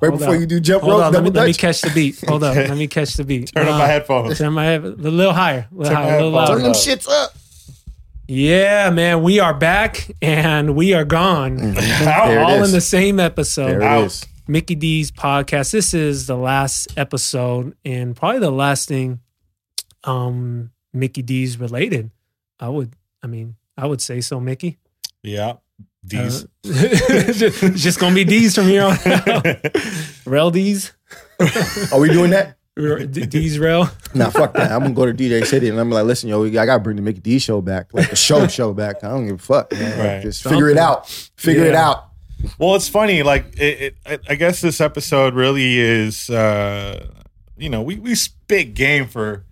Right before you do jump rope, double dutch. Let me catch the beat. Hold up. Let me catch the beat. Turn up my headphones. Turn my headphones. A little higher. A little higher. A little louder. Turn them shits up. Yeah, man. We are back and we are gone. All in the same episode. There it is. Mickey D's podcast. This is the last episode and probably the last thing Mickey D's related. I would say so, Mickey. Yeah. D's. Just gonna be D's from here on out. Rel D's. Are we doing that? D's Rel? Nah, fuck that. I'm gonna go to DJ City and I'm like, listen, yo, I gotta bring the Mickey D show back. Like the show back. I don't give a fuck, man. Right. Just figure it out. Figure it out. Well, it's funny. Like, I guess this episode really is, we spit game for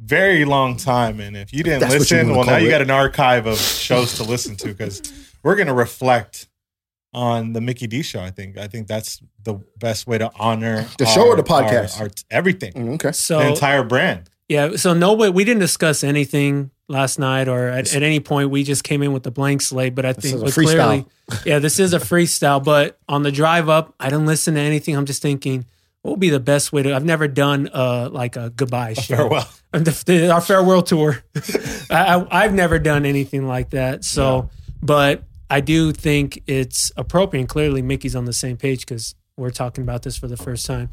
very long time. And if you didn't listen, well, now you got an archive of shows to listen to because we're going to reflect on the Mickey D show. I think that's the best way to honor the show or the podcast, our everything. Okay, so the entire brand. Yeah. So we didn't discuss anything last night or at any point. We just came in with a blank slate, but I think clearly, yeah, this is a freestyle, but on the drive up, I didn't listen to anything. I'm just thinking, what would be the best way to, I've never done like a goodbye show. Farewell. Our farewell tour. I've never done anything like that. So, yeah. But I do think it's appropriate. And clearly Mickey's on the same page because we're talking about this for the first time.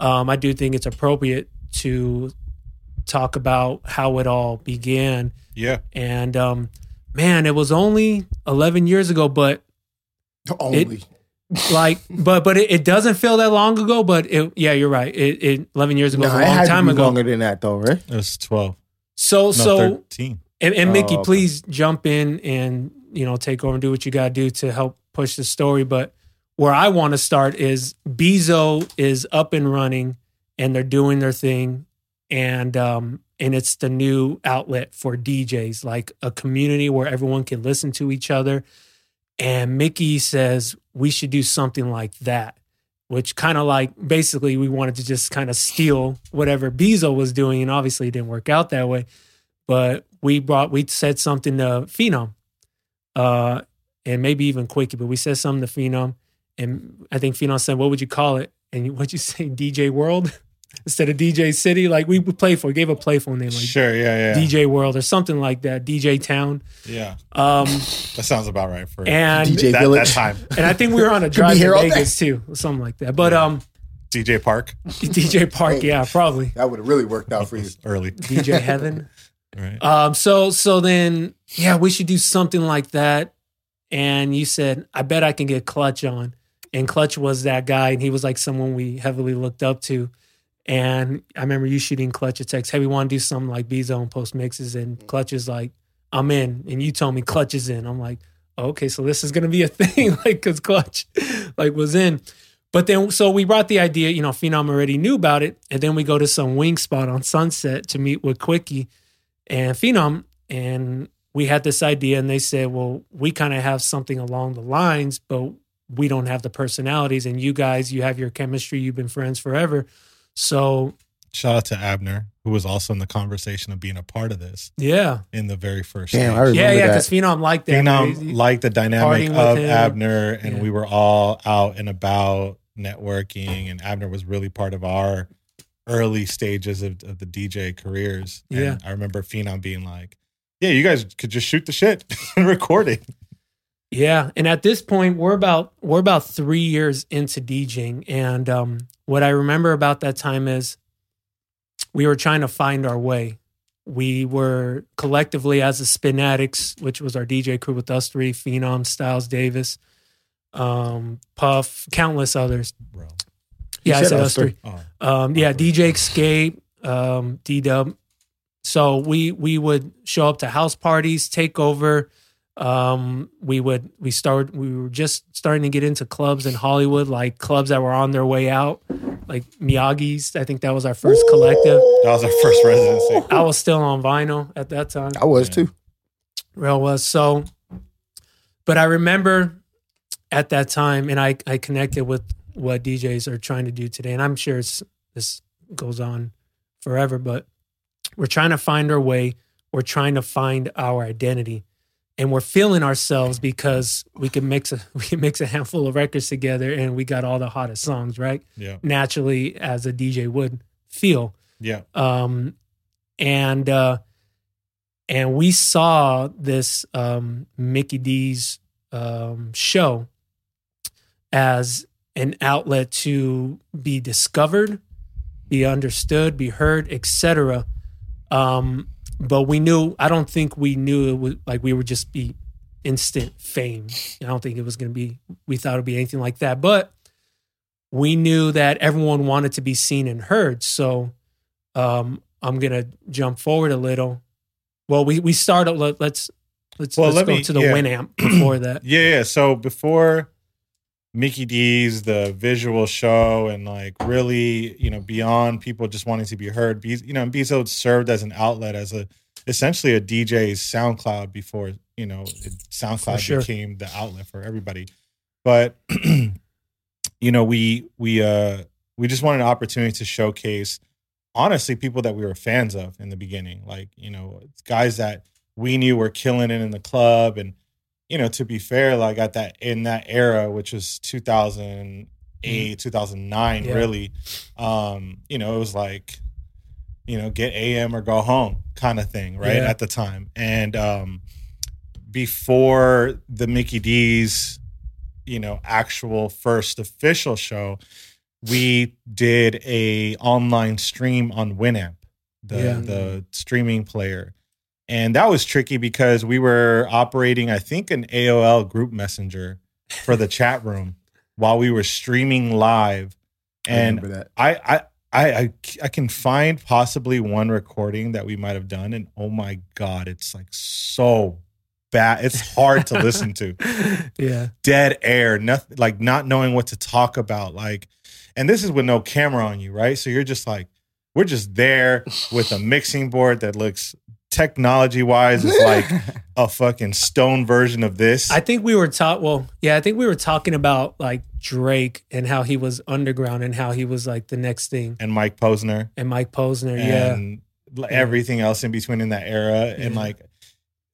I do think it's appropriate to talk about how it all began. Yeah. And man, it was only 11 years ago, but it doesn't feel that long ago, but you're right. It 11 years ago was a long time ago. Longer than that though, right? It was 12. So 13. And Mickey, please jump in and take over and do what you got to do to help push the story, but where I want to start is Bezos is up and running and they're doing their thing. And it's the new outlet for DJs, like a community where everyone can listen to each other. And Mickey says, we should do something like that, which kind of like, basically we wanted to just kind of steal whatever Bezos was doing. And obviously it didn't work out that way, but we said something to Phenom, and maybe even Quickie, but we said something to Phenom and I think Phenom said, what would you call it? And what'd you say? DJ World? Instead of DJ City, like we gave a playful name, like sure, yeah, DJ World or something like that, DJ Town, yeah. That sounds about right for and DJ Village. That time. And I think we were on a drive to Vegas too, something like that. But DJ Park, yeah, probably that would have really worked out for you early. DJ Heaven, right? So then, yeah, we should do something like that. And you said, I bet I can get Clutch on, and Clutch was that guy, and he was like someone we heavily looked up to. And I remember you shooting Clutch a text, hey, we want to do something like B-Zone post mixes. And Clutch is like, I'm in. And you told me Clutch is in. I'm like, oh, okay, so this is going to be a thing, like, because Clutch like was in. But then, so we brought the idea, Phenom already knew about it. And then we go to some wing spot on Sunset to meet with Quickie and Phenom. And we had this idea and they said, well, we kind of have something along the lines, but we don't have the personalities. And you guys, you have your chemistry. You've been friends forever. So shout out to Abner, who was also in the conversation of being a part of this. Yeah. In the very first stage. Yeah, because Phenom liked that. Phenom liked the dynamic of Abner, and we were all out and about networking, and Abner was really part of our early stages of the DJ careers. And I remember Phenom being like, yeah, you guys could just shoot the shit and record it. Yeah, and at this point, we're about 3 years into DJing, and what I remember about that time is we were trying to find our way. We were collectively, as the Spinatics, which was our DJ crew with us three, Phenom, Styles, Davis, Puff, countless others. Bro. Yeah, I said us three. DJ Escape, D-Dub. So we would show up to house parties, take over. We were just starting to get into clubs in Hollywood, like clubs that were on their way out, like Miyagi's. I think that was our first collective. That was our first residency. I was still on vinyl at that time. I was too. Real was. So, but I remember at that time, and I connected with what DJs are trying to do today. And I'm sure this goes on forever, but we're trying to find our way. We're trying to find our identity. and we're feeling ourselves because we can mix a handful of records together and we got all the hottest songs, right? Yeah. Naturally, as a DJ would feel. Yeah. And we saw this Mickey D's show as an outlet to be discovered, be understood, be heard, etc. But we knew, I don't think we knew it was like we would just be instant fame. I don't think it was going to be, we thought it would be anything like that. But we knew that everyone wanted to be seen and heard. So I'm going to jump forward a little. Well, we started, let's go to the Winamp before that. Yeah. So before Mickey D's, the visual show, and like really, you know, beyond people just wanting to be heard, B-Zone served as an outlet, as essentially a DJ's SoundCloud before, you know, SoundCloud became the outlet for everybody. But, you know, we just wanted an opportunity to showcase, honestly, people that we were fans of in the beginning, like, you know, guys that we knew were killing it in the club. And, you know, to be fair, like at that, in that era, which was 2008, 2009, really, you know, it was like, you know, get AM or go home kind of thing, right? Yeah. At the time. And before the Mickey D's, you know, actual first official show, we did a online stream on Winamp, the streaming player. And that was tricky because we were operating, I think, an AOL group messenger for the chat room while we were streaming live. And I can find possibly one recording that we might have done. And oh my God, it's like so bad. It's hard to listen to. Yeah. Dead air, nothing, like not knowing what to talk about. Like, and this is with no camera on you, right? So you're just like, we're just there with a mixing board that looks, technology-wise, is like a fucking stone version of this. I think we were talking about like Drake and how he was underground and how he was like the next thing. And Mike Posner, and everything else in between in that era. And like,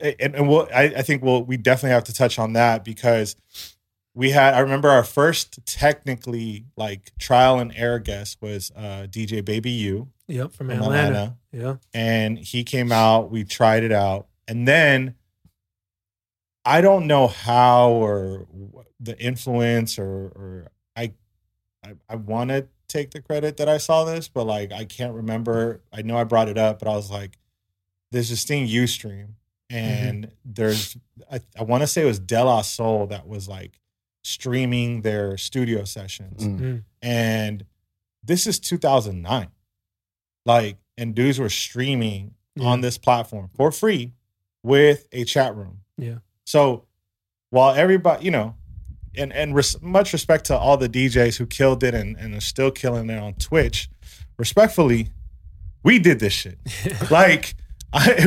and we definitely have to touch on that because we had, I remember our first technically like trial and error guest was DJ Baby U. Yep, from Atlanta. Yeah. And he came out, we tried it out. And then I don't know how or the influence or I want to take the credit that I saw this, but like I can't remember. I know I brought it up, but I was like, there's this thing Ustream. And there's, I want to say it was De La Soul that was like streaming their studio sessions. And this is 2009. Like, and dudes were streaming on this platform for free with a chat room. Yeah. So while everybody, you know, and much respect to all the DJs who killed it and are still killing it on Twitch, respectfully, we did this shit. Like,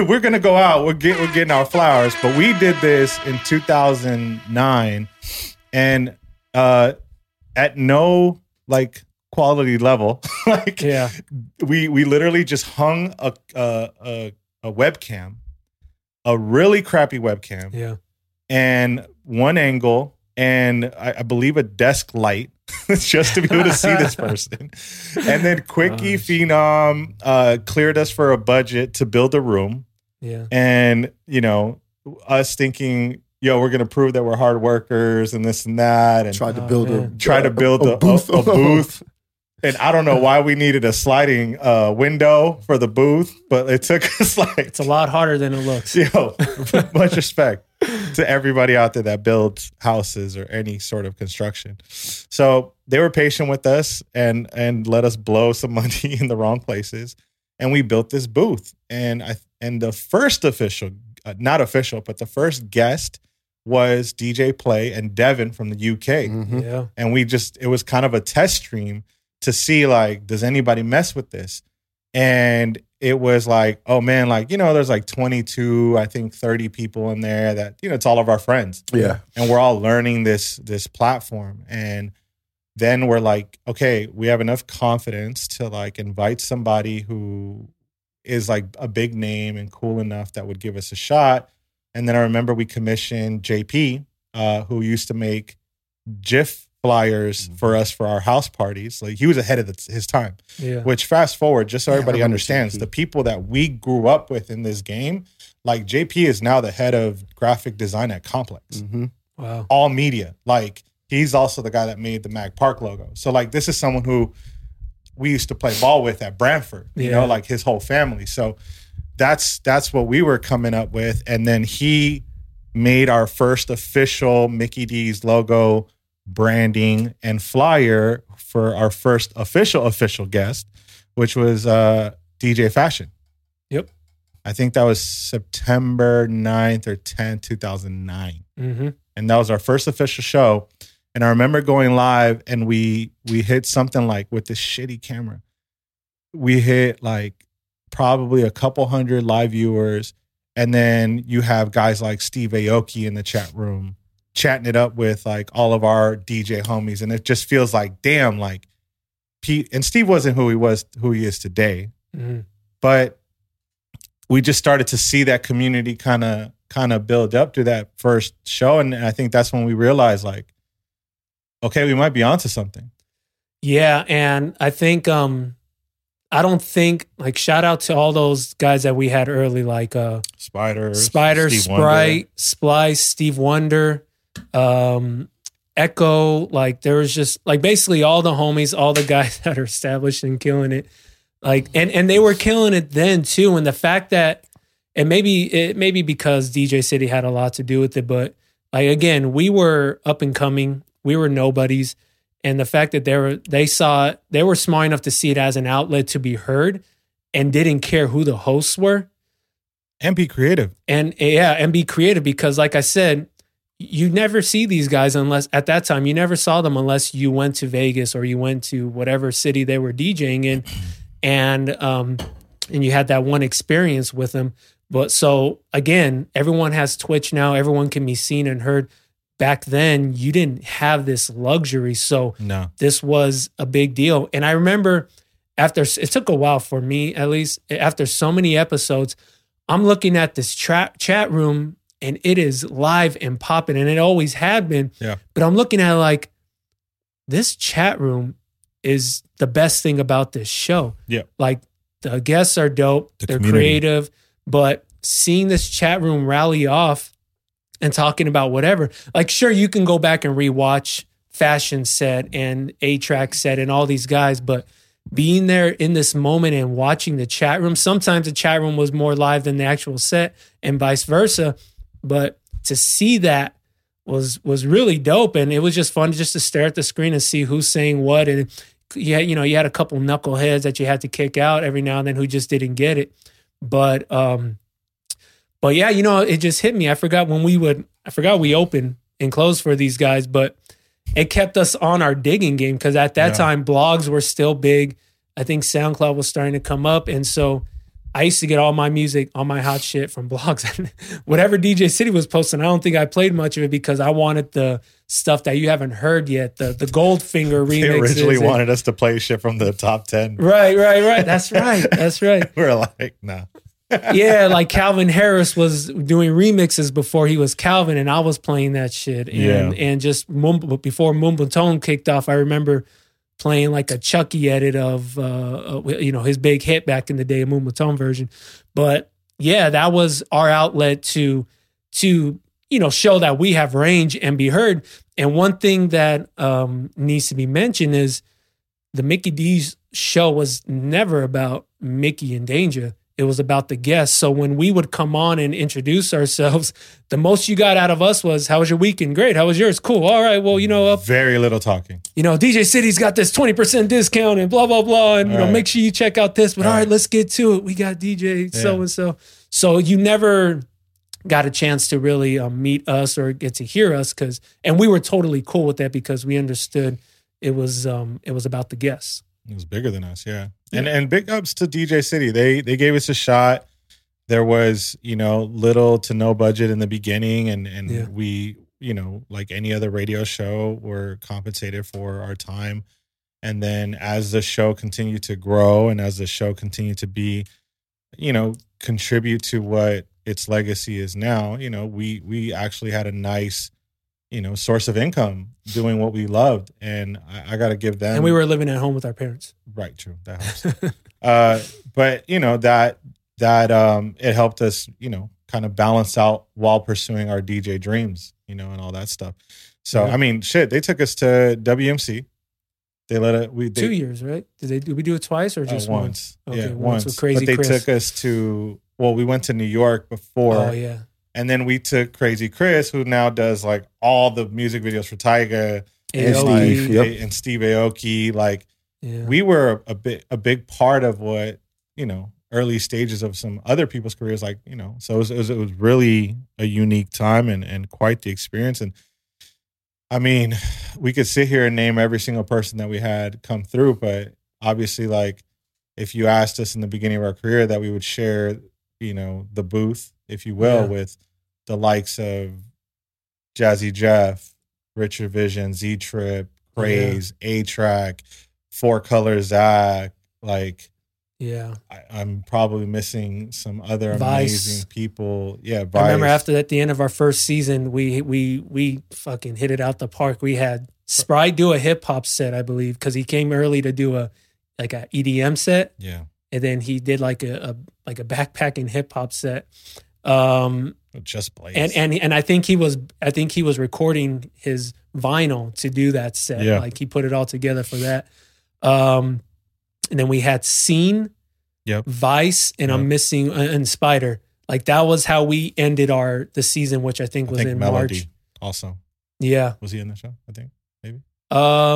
we're going to go out, we're getting our flowers, but we did this in 2009 and at no, like, quality level. Like, yeah, we literally just hung a webcam, a really crappy webcam, and one angle, and I believe a desk light, just to be able to see this person. And then Quickie Phenom cleared us for a budget to build a room, and you know, us thinking, yo, we're gonna prove that we're hard workers and this and that, and tried to build a booth. And I don't know why we needed a sliding window for the booth, but it took us like... It's a lot harder than it looks. Yo, much respect to everybody out there that builds houses or any sort of construction. So they were patient with us and let us blow some money in the wrong places. And we built this booth. And the first official, not official, but the first guest was DJ Play and Devin from the UK. And we just... It was kind of a test stream to see, like, does anybody mess with this? And it was like, oh, man, like, you know, there's like 22, I think 30 people in there that, you know, it's all of our friends. Yeah. And we're all learning this platform. And then we're like, okay, we have enough confidence to, like, invite somebody who is, like, a big name and cool enough that would give us a shot. And then I remember we commissioned JP, who used to make GIF flyers for us for our house parties. Like, he was ahead of his time. Yeah. Which, fast forward, just so everybody understands, JP, the people that we grew up with in this game, like JP is now the head of graphic design at Complex. Mm-hmm. Wow. All media. Like, he's also the guy that made the Mag Park logo. So, like, this is someone who we used to play ball with at Brantford, you know, like his whole family. So that's what we were coming up with. And then he made our first official Mickey D's logo, branding, and flyer for our first official guest, which was DJ Fashion. Yep. I think that was September 9th or 10th, 2009. Mm-hmm. And that was our first official show. And I remember going live, and we hit something like, with this shitty camera, we hit like probably a couple hundred live viewers. And then you have guys like Steve Aoki in the chat room chatting it up with like all of our DJ homies. And it just feels like, damn, like Pete and Steve wasn't who he is today. Mm-hmm. But we just started to see that community kind of build up through that first show. And I think that's when we realized, like, okay, we might be onto something. Yeah, and I think, I don't think, like, shout out to all those guys that we had early, like Spider, Steve Sprite, Splice, Steve Wonder, Echo. Like, there was just, like, basically all the homies, all the guys that are established and killing it. Like, and they were killing it then too. And the fact that, and maybe because DJ City had a lot to do with it, but, like, again, we were up and coming. We were nobodies, and the fact that they were smart enough to see it as an outlet to be heard, and didn't care who the hosts were, and be creative. And be creative, because, like I said, you never see these guys unless, at that time, you never saw them unless you went to Vegas or you went to whatever city they were DJing in, and you had that one experience with them. But so again, everyone has Twitch now; everyone can be seen and heard. Back then, you didn't have this luxury. So This was a big deal. And I remember after, it took a while for me, at least, after so many episodes, I'm looking at this chat room, and it is live and popping, and it always had been. Yeah. But I'm looking at, like, this chat room is the best thing about this show. Yeah. Like, the guests are dope. They're creative. But seeing this chat room rally off and talking about whatever, like, sure, you can go back and rewatch Fashion Set and A-Track Set and all these guys, but being there in this moment and watching the chat room, sometimes the chat room was more live than the actual set and vice versa, but to see that was really dope. And it was just fun just to stare at the screen and see who's saying what. And you had a couple knuckleheads that you had to kick out every now and then who just didn't get it. But yeah, it just hit me. I forgot we opened and closed for these guys, but it kept us on our digging game, because at that time, blogs were still big. I think SoundCloud was starting to come up. And so I used to get all my music, all my hot shit from blogs. Whatever DJ City was posting, I don't think I played much of it, because I wanted the stuff that you haven't heard yet, the Goldfinger remixes. They originally wanted us to play shit from the top 10. Right. That's right. That's right. We're like, nah. Yeah, like Calvin Harris was doing remixes before he was Calvin, and I was playing that shit. And just before Mumbatone kicked off, I remember playing like a Chucky edit of his big hit back in the day, a Mumbatone version. But yeah, that was our outlet to show that we have range and be heard. And one thing that needs to be mentioned is the Mickey D's show was never about Mickey and Danger. It was about the guests. So when we would come on and introduce ourselves, the most you got out of us was, how was your weekend? Great. How was yours? Cool. All right. Well, very little talking. DJ City's got this 20% discount and blah, blah, blah. And make sure you check out this. But all right, let's get to it. We got DJ so-and-so. So you never got a chance to really meet us or get to hear us. And we were totally cool with that, because we understood it was about the guests. It was bigger than us, yeah. And big ups to DJ City. They gave us a shot. There was, little to no budget in the beginning, and we, like any other radio show, were compensated for our time. And then as the show continued to grow and as the show continued to be, contribute to what its legacy is now, you know, we actually had a nice, you know, source of income doing what we loved. And I got to give them. And we were living at home with our parents. Right. True. That helps. But you know, that it helped us, you know, kind of balance out while pursuing our DJ dreams, you know, and all that stuff. So, yeah. I mean, shit, they took us to WMC. They let it. 2 years, right? Did we do it twice or just once? Okay, yeah, once. With Crazy Chris. But they took us to. Well, we went to New York before. Oh yeah. And then we took Crazy Chris, who now does like all the music videos for Tyga and Steve Aoki. Like, yeah. We were a big part of what, you know, early stages of some other people's careers. Like, you know, so it was really a unique time and quite the experience. And I mean, we could sit here and name every single person that we had come through, but obviously, like, if you asked us in the beginning of our career that we would share, you know, the booth, if you will, with the likes of Jazzy Jeff, Richard Vision, Z-Trip, Craze, A-Track, Four Color Zach, like, I'm probably missing some other amazing people. Yeah, Vice. I remember after at the end of our first season, we fucking hit it out the park. We had Spry do a hip hop set, I believe, because he came early to do a EDM set. Yeah, and then he did like a backpacking hip hop set. Just Blaze. And I think he was recording his vinyl to do that set. Yeah. Like he put it all together for that. And then we had Scene, Vice, and I'm missing and Spider. Like that was how we ended the season, which I think was in Melody March. Also, yeah, was he in the show? I think maybe. I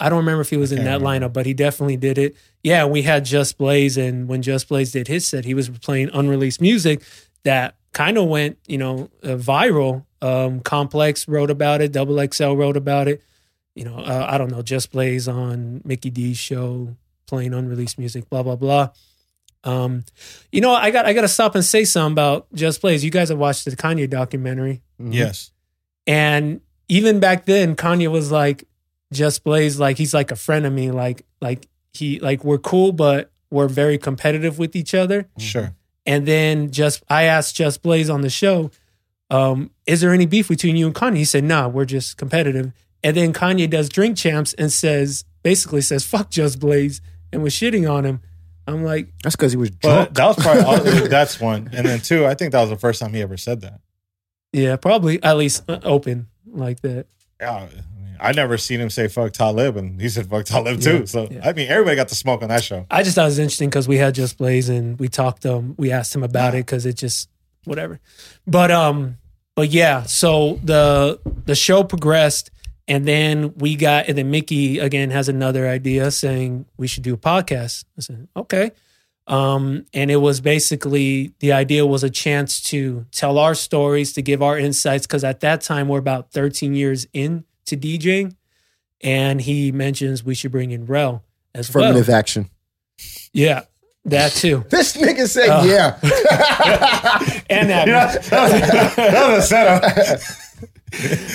don't remember if he was in that lineup, but he definitely did it. Yeah, we had Just Blaze, and when Just Blaze did his set, he was playing unreleased music that kind of went, you know, viral. Complex wrote about it. Double XL wrote about it. You know, I don't know. Just Blaze on Mickey D's show, playing unreleased music, blah, blah, blah. You know, I got to stop and say something about Just Blaze. You guys have watched the Kanye documentary. Mm-hmm. Yes. And even back then, Kanye was like, Just Blaze, like, he's like a friend of me. Like we're cool, but we're very competitive with each other. Sure. And then I asked Just Blaze on the show, is there any beef between you and Kanye? He said, nah, we're just competitive. And then Kanye does Drink Champs and basically says, fuck Just Blaze, and was shitting on him. I'm like, that's because he was drunk. That was probably that's one, and then two. I think that was the first time he ever said that. Yeah, probably at least open like that. Yeah, I never seen him say fuck Talib, and he said fuck Talib too. So I mean, everybody got the smoke on that show. I just thought it was interesting because we had Just Blaze and we talked to him, we asked him about it because it just whatever. But yeah, so the show progressed. And then and then Mickey again has another idea saying we should do a podcast. I said, okay. And it was basically, the idea was a chance to tell our stories, to give our insights. Cause at that time we're about 13 years into DJing. And he mentions we should bring in Rel as well. Affirmative action. Yeah. That too. This nigga said, and Abner. That was a setup.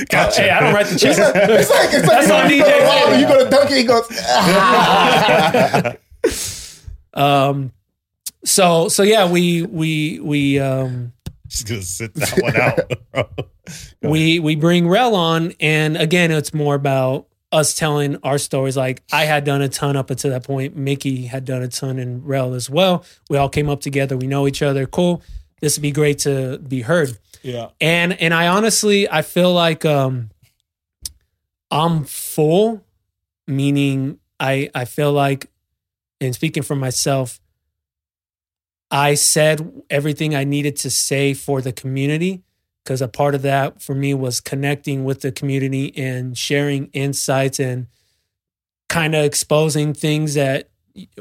Gotcha. Hey, I don't write the checks. It's like that's on DJ. Wow, you go to Dunkin', he goes. So yeah, we just gonna sit that one out. Bro. We bring Rel on, and again, it's more about us telling our stories. Like I had done a ton up until that point. Mickey had done a ton, and Rel as well. We all came up together. We know each other. Cool. This would be great to be heard. Yeah. And I honestly, I feel like I'm full, meaning I feel like, and speaking for myself, I said everything I needed to say for the community, because a part of that for me was connecting with the community and sharing insights and kind of exposing things that,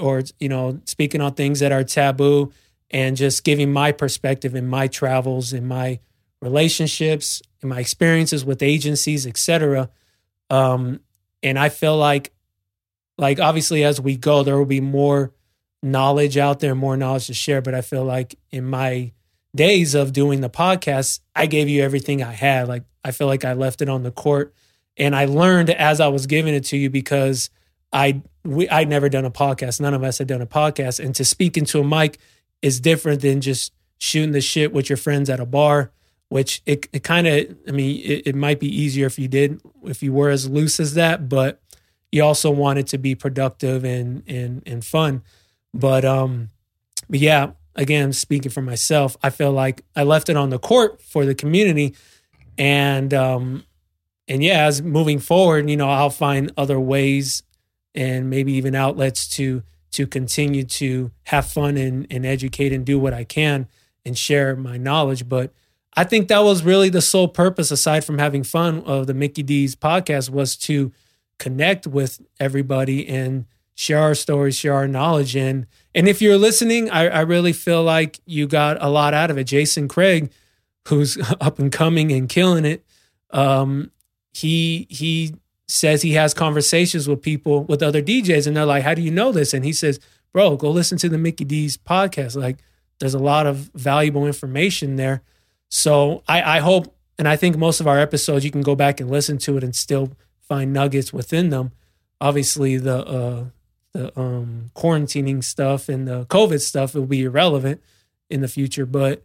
or, you know, speaking on things that are taboo and just giving my perspective in my travels, in my relationships, and my experiences with agencies, etc. And I feel like obviously as we go, there will be more knowledge out there, more knowledge to share. But I feel like in my days of doing the podcast, I gave you everything I had. Like I feel like I left it on the court, and I learned as I was giving it to you because I'd never done a podcast. None of us had done a podcast, and to speak into a mic is different than just shooting the shit with your friends at a bar, which it kind of, I mean, it might be easier if you were as loose as that, but you also want it to be productive and fun. But yeah, again, speaking for myself, I feel like I left it on the court for the community, and yeah, as moving forward, you know, I'll find other ways and maybe even outlets to continue to have fun and educate and do what I can and share my knowledge. But I think that was really the sole purpose, aside from having fun, of the Mickey D's podcast, was to connect with everybody and share our stories, share our knowledge. And if you're listening, I really feel like you got a lot out of it. Jason Craig, who's up and coming and killing it, he says he has conversations with people, with other DJs, and they're like, how do you know this? And he says, bro, go listen to the Mickey D's podcast. Like, there's a lot of valuable information there. So I hope, and I think most of our episodes, you can go back and listen to it and still find nuggets within them. Obviously, the quarantining stuff and the COVID stuff will be irrelevant in the future. But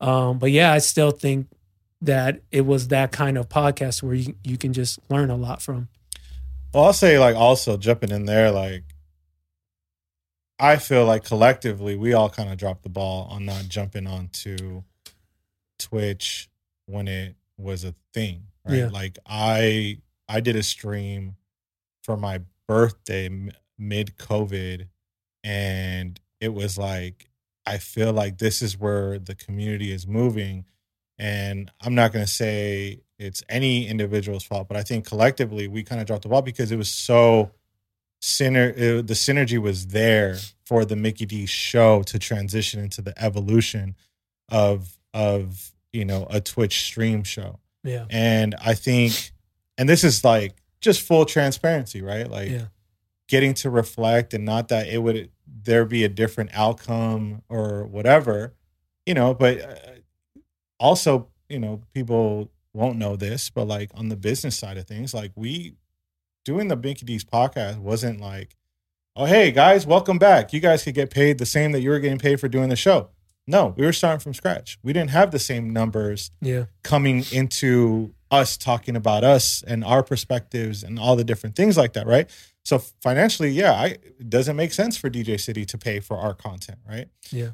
yeah, I still think that it was that kind of podcast where you can just learn a lot from. Well, I'll say, like, also jumping in there, like, I feel like collectively we all kind of dropped the ball on not jumping onto Twitch when it was a thing, right? Yeah. Like, I did a stream for my birthday mid-COVID, and it was like, I feel like this is where the community is moving. And I'm not going to say it's any individual's fault, but I think collectively we kind of dropped the ball because it was so the synergy was there for the Mickey D show to transition into the evolution of you know, a Twitch stream show. Yeah. And I think, and this is like just full transparency, right? Like, yeah, getting to reflect, and not that it would there be a different outcome or whatever, you know, but also, you know, people won't know this, but like on the business side of things, like we doing the Binky D's podcast wasn't like, oh, hey guys, welcome back. You guys could get paid the same that you were getting paid for doing the show. No, we were starting from scratch. We didn't have the same numbers coming into us talking about us and our perspectives and all the different things like that, right? So financially, yeah, it doesn't make sense for DJ City to pay for our content, right? Yeah.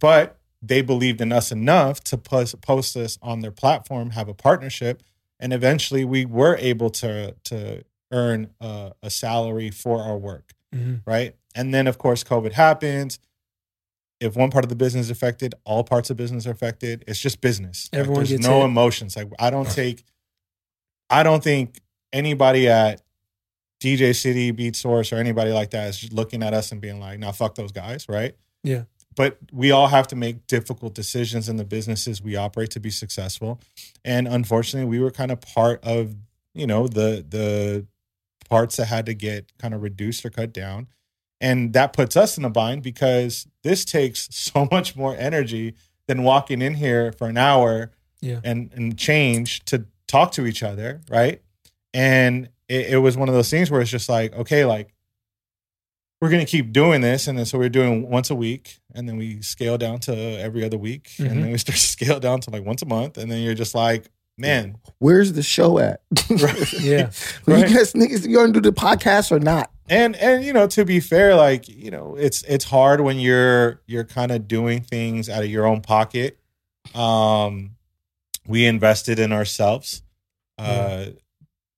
But they believed in us enough to post us on their platform, have a partnership, and eventually we were able to earn a salary for our work, right? And then, of course, COVID happens. If one part of the business is affected, all parts of business are affected. It's just business. Everyone like, there's no emotions. Like, I don't think anybody at DJ City, Beat Source, or anybody like that is looking at us and being like, "Nah, fuck those guys," right? Yeah. But we all have to make difficult decisions in the businesses we operate to be successful. And unfortunately, we were kind of part of, you know, the parts that had to get kind of reduced or cut down. And that puts us in a bind because this takes so much more energy than walking in here for an hour and change to talk to each other, right? And it was one of those things where it's just like, okay, like, we're going to keep doing this. And then so we're doing once a week, and then we scale down to every other week. And then we start to scale down to like once a month. And then you're just like, man, where's the show at? Right? Yeah. Right? You guys niggas, you going to do the podcast or not? And, you know, to be fair, like, you know, it's hard when you're kind of doing things out of your own pocket. We invested in ourselves.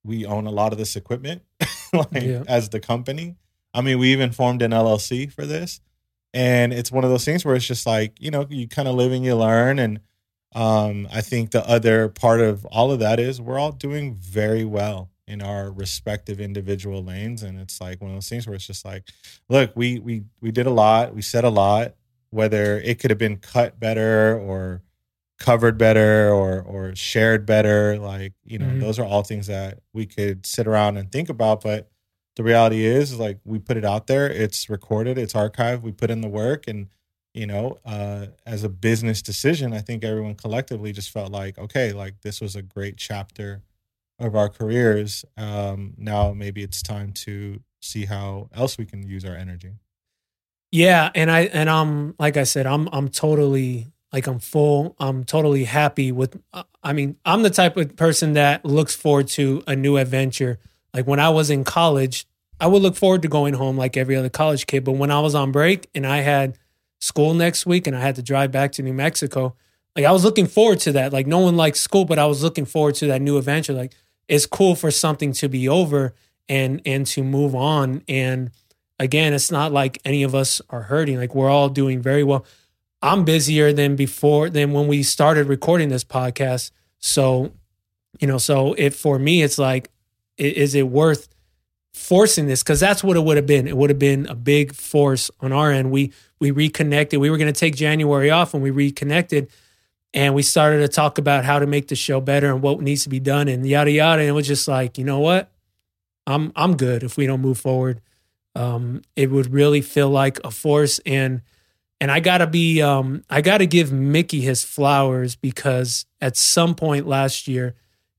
We own a lot of this equipment as the company. I mean, we even formed an LLC for this. And it's one of those things where it's just like, you know, you kind of live and you learn. And I think the other part of all of that is we're all doing very well in our respective individual lanes. And it's like one of those things where it's just like, look, we did a lot. We said a lot, whether it could have been cut better or covered better or shared better. Like, you know, those are all things that we could sit around and think about. But the reality is, like, we put it out there, it's recorded, it's archived, we put in the work. And, you know, as a business decision, I think everyone collectively just felt like, okay, like, this was a great chapter of our careers. Now maybe it's time to see how else we can use our energy. Yeah. And like I said, I'm totally Like, I'm full. I'm totally happy with, I mean, I'm the type of person that looks forward to a new adventure. Like, when I was in college, I would look forward to going home like every other college kid. But when I was on break and I had school next week and I had to drive back to New Mexico, like, I was looking forward to that. Like, no one likes school, but I was looking forward to that new adventure. Like, it's cool for something to be over and to move on. And again, it's not like any of us are hurting. Like, we're all doing very well. I'm busier than when we started recording this podcast. So, you know, so it, for me, it's like, is it worth forcing this? Because that's what it would have been. It would have been a big force on our end. We reconnected. We were going to take January off, and we reconnected, and we started to talk about how to make the show better and what needs to be done and yada, yada. And it was just like, you know what? I'm good if we don't move forward. It would really feel like a force. And I gotta be, I gotta give Mickey his flowers, because at some point last year,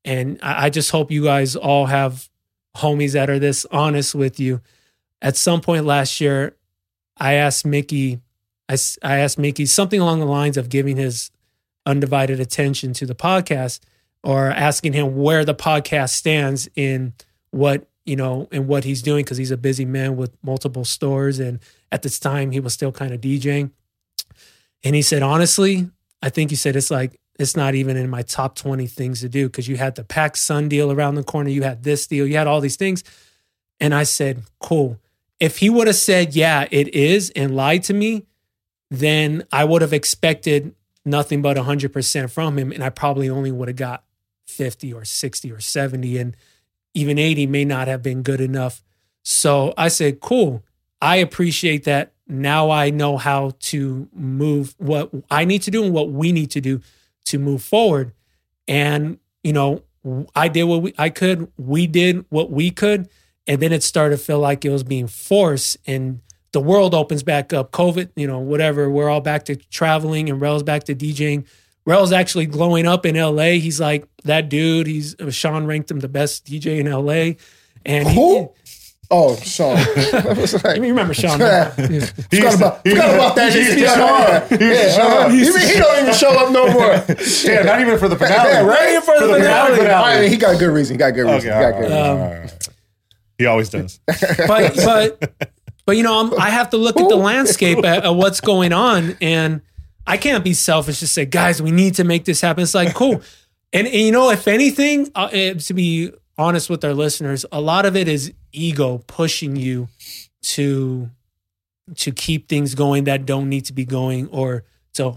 and I just hope you guys all have homies that are this honest with you. At some point last year, I asked Mickey something along the lines of giving his undivided attention to the podcast, or asking him where the podcast stands in what, you know, and what he's doing, because he's a busy man with multiple stores. And at this time, he was still kind of DJing. And he said, honestly, I think he said, it's like, it's not even in my top 20 things to do, because you had the PacSun deal around the corner, you had this deal, you had all these things. And I said, cool. If he would have said, yeah, it is, and lied to me, then I would have expected nothing but 100% from him. And I probably only would have got 50 or 60 or 70. And even 80 may not have been good enough. So I said, cool. I appreciate that. Now I know how to move, what I need to do and what we need to do to move forward. And, you know, I did what I could. We did what we could. And then it started to feel like it was being forced, and the world opens back up. COVID, you know, whatever. We're all back to traveling, and Rel's back to DJing. Rel's actually glowing up in LA. He's like that dude. Sean ranked him the best DJ in LA. And who? Oh, Sean. I was like, you remember Sean? Yeah. Forgot about that. He don't even show up no more. Yeah, not even for the finale. Yeah, right? Even for the finale. I mean, he got good reason. He always does. But you know, I have to look at the landscape at what's going on, and I can't be selfish to say, guys, we need to make this happen. It's like, cool. And you know, if anything, to be honest with our listeners, a lot of it is ego pushing you to keep things going that don't need to be going, or to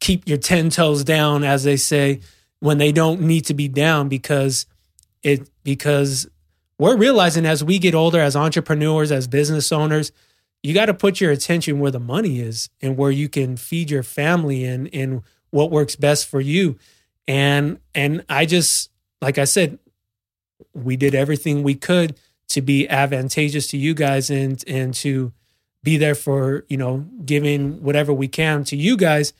keep your 10 toes down, as they say, when they don't need to be down, because we're realizing as we get older, as entrepreneurs, as business owners, you got to put your attention where the money is and where you can feed your family and what works best for you. And I just, like I said, we did everything we could to be advantageous to you guys and to be there for, you know, giving whatever we can to you guys.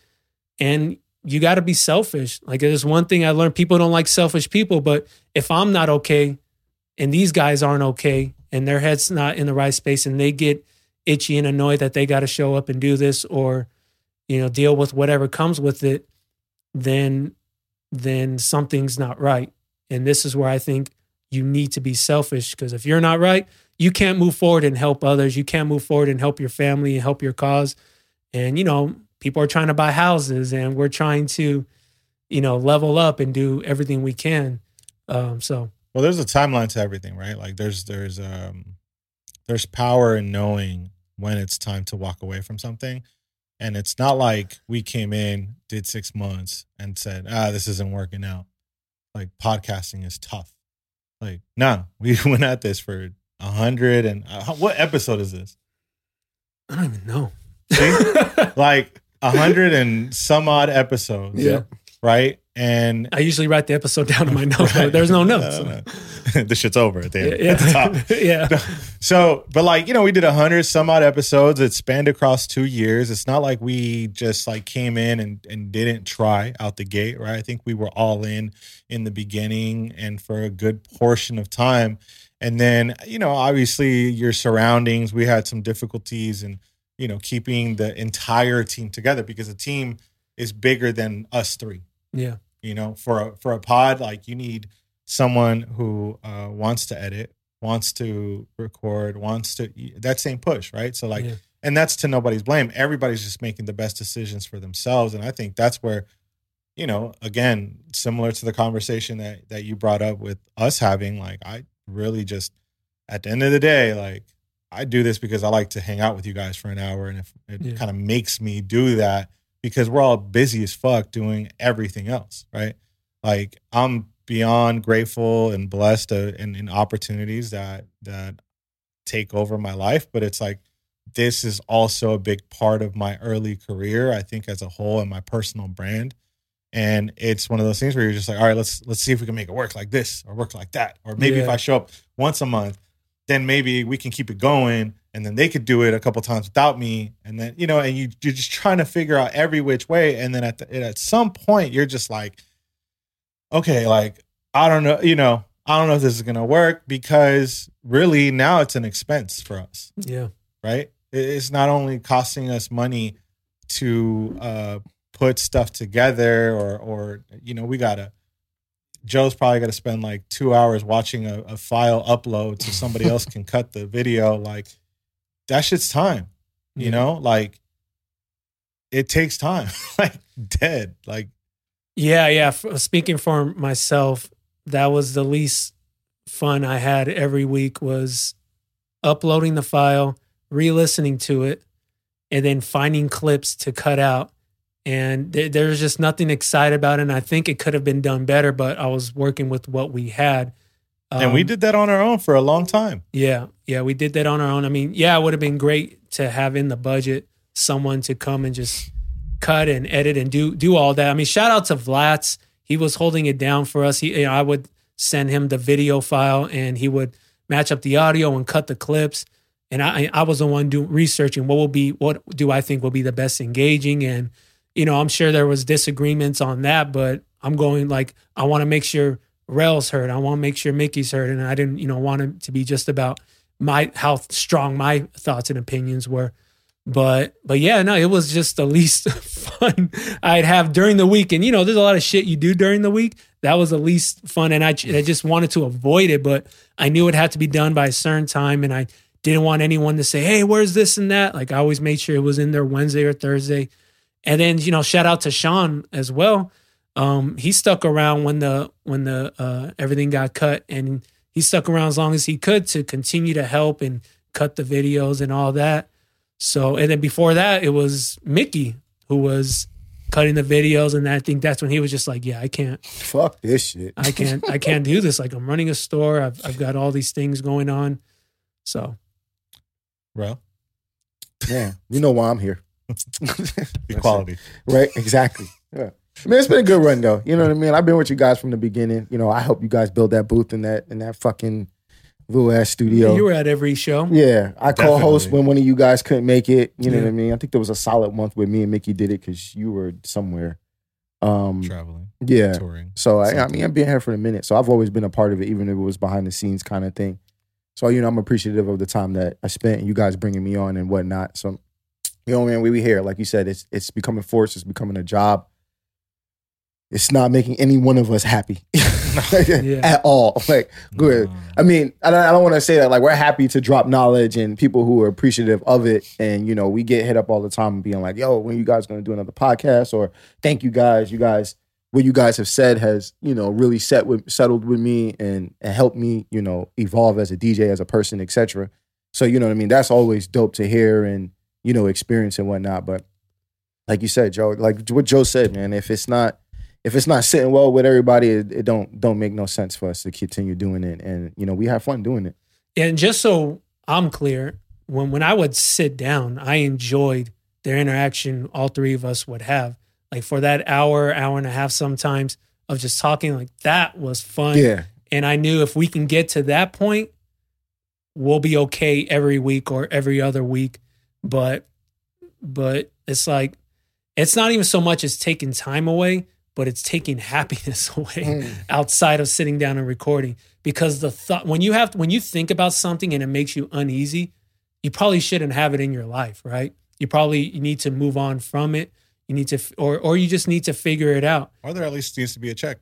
And you got to be selfish. Like, there's one thing I learned, people don't like selfish people, but if I'm not okay and these guys aren't okay and their head's not in the right space and they get itchy and annoyed that they got to show up and do this, or, you know, deal with whatever comes with it, then something's not right. And this is where I think you need to be selfish, because if you're not right, you can't move forward and help others. You can't move forward and help your family and help your cause. And, you know, people are trying to buy houses, and we're trying to, you know, level up and do everything we can. Well, there's a timeline to everything, right? Like there's power in knowing when it's time to walk away from something. And it's not like we came in, did 6 months and said, this isn't working out. Like, podcasting is tough. Like, no, we went at this for 100 and what episode is this? I don't even know. Like 100 and some odd episodes. Yeah. Right. And I usually write the episode down in my notes. Right. There's no notes. No. This shit's over at the end. Yeah. At the top. Yeah. So, but like, you know, we did 100 some odd episodes. It spanned across 2 years. It's not like we just like came in and didn't try out the gate, right? I think we were all in the beginning and for a good portion of time. And then, you know, obviously your surroundings, we had some difficulties in, you know, keeping the entire team together, because the team is bigger than us three. Yeah. You know, for a pod, like, you need someone who wants to edit, wants to record, wants to, that same push, right? So like, yeah. And that's to nobody's blame. Everybody's just making the best decisions for themselves. And I think that's where, you know, again, similar to the conversation that you brought up with us having, like, I really just, at the end of the day, like, I do this because I like to hang out with you guys for an hour. And if it kind of makes me do that, because we're all busy as fuck doing everything else, right? Like, I'm beyond grateful and blessed in opportunities that take over my life. But it's like, this is also a big part of my early career, I think, as a whole, and my personal brand. And it's one of those things where you're just like, all right, let's see if we can make it work like this or work like that. Or maybe if I show up once a month, then maybe we can keep it going, and then they could do it a couple times without me. And then, you know, and you're just trying to figure out every which way. And then at some point, you're just like, okay, like, I don't know, you know, I don't know if this is going to work, because really now it's an expense for us. Yeah. Right? It's not only costing us money to put stuff together, or you know, Joe's probably got to spend like 2 hours watching a file upload so somebody else can cut the video. Like, that shit's time, you know? Like, it takes time. Like, dead. Like, yeah. Speaking for myself, that was the least fun I had every week, was uploading the file, re-listening to it, and then finding clips to cut out. And there's just nothing exciting about it. And I think it could have been done better, but I was working with what we had. And we did that on our own for a long time. Yeah, we did that on our own. I mean, yeah, it would have been great to have in the budget someone to come and just cut and edit and do all that. I mean, shout out to Vlatz. He was holding it down for us. He, you know, I would send him the video file, and he would match up the audio and cut the clips. And I was the one researching what do I think will be the best engaging. And, you know, I'm sure there was disagreements on that, but I'm going like, I want to make sure Rel's heard. I want to make sure Mickey's heard. And I didn't, you know, want it to be just about how strong my thoughts and opinions were. But yeah, no, it was just the least fun I'd have during the week. And, you know, there's a lot of shit you do during the week. That was the least fun. And I just wanted to avoid it, but I knew it had to be done by a certain time. And I didn't want anyone to say, hey, where's this and that? Like, I always made sure it was in there Wednesday or Thursday. And then, you know, shout out to Sean as well. He stuck around when everything got cut, and he stuck around as long as he could to continue to help and cut the videos and all that. So, and then before that, it was Mickey who was cutting the videos, and I think that's when he was just like, "Yeah, I can't. Fuck this shit. I can't do this. Like, I'm running a store. I've got all these things going on." So, well, yeah, you know why I'm here. Equality. Right, exactly. Yeah. I mean, it's been a good run though. You know what I mean? I've been with you guys from the beginning. You know, I helped you guys build that booth and that fucking little ass studio. Yeah, you were at every show. Yeah. I co-host when one of you guys couldn't make it. You know what I mean? I think there was a solid month where me and Mickey did it because you were somewhere. Traveling. Yeah. Touring. So I mean, I've been here for a minute. So I've always been a part of it, even if it was behind the scenes kind of thing. So, you know, I'm appreciative of the time that I spent and you guys bringing me on and whatnot. So, you know, man, we here. Like you said, it's becoming forced. It's becoming a job. It's not making any one of us happy at all. Like, good. No. I mean, I don't want to say that. Like, we're happy to drop knowledge and people who are appreciative of it. And, you know, we get hit up all the time being like, yo, when are you guys going to do another podcast? Or thank you guys. You guys, what you guys have said has, you know, really settled with me and helped me, you know, evolve as a DJ, as a person, et cetera. So, you know what I mean? That's always dope to hear and, you know, experience and whatnot. But like you said, Joe, like what Joe said, man, if it's not sitting well with everybody, it don't make no sense for us to continue doing it. And, you know, we have fun doing it. And just so I'm clear, when I would sit down, I enjoyed their interaction all three of us would have. Like for that hour and a half sometimes of just talking, like that was fun. Yeah. And I knew if we can get to that point, we'll be okay every week or every other week. But it's like, it's not even so much as taking time away, but it's taking happiness away outside of sitting down and recording. Because the thought, when you think about something and it makes you uneasy, you probably shouldn't have it in your life, right? You probably need to move on from it. You need to, or you just need to figure it out. Or there at least needs to be a check.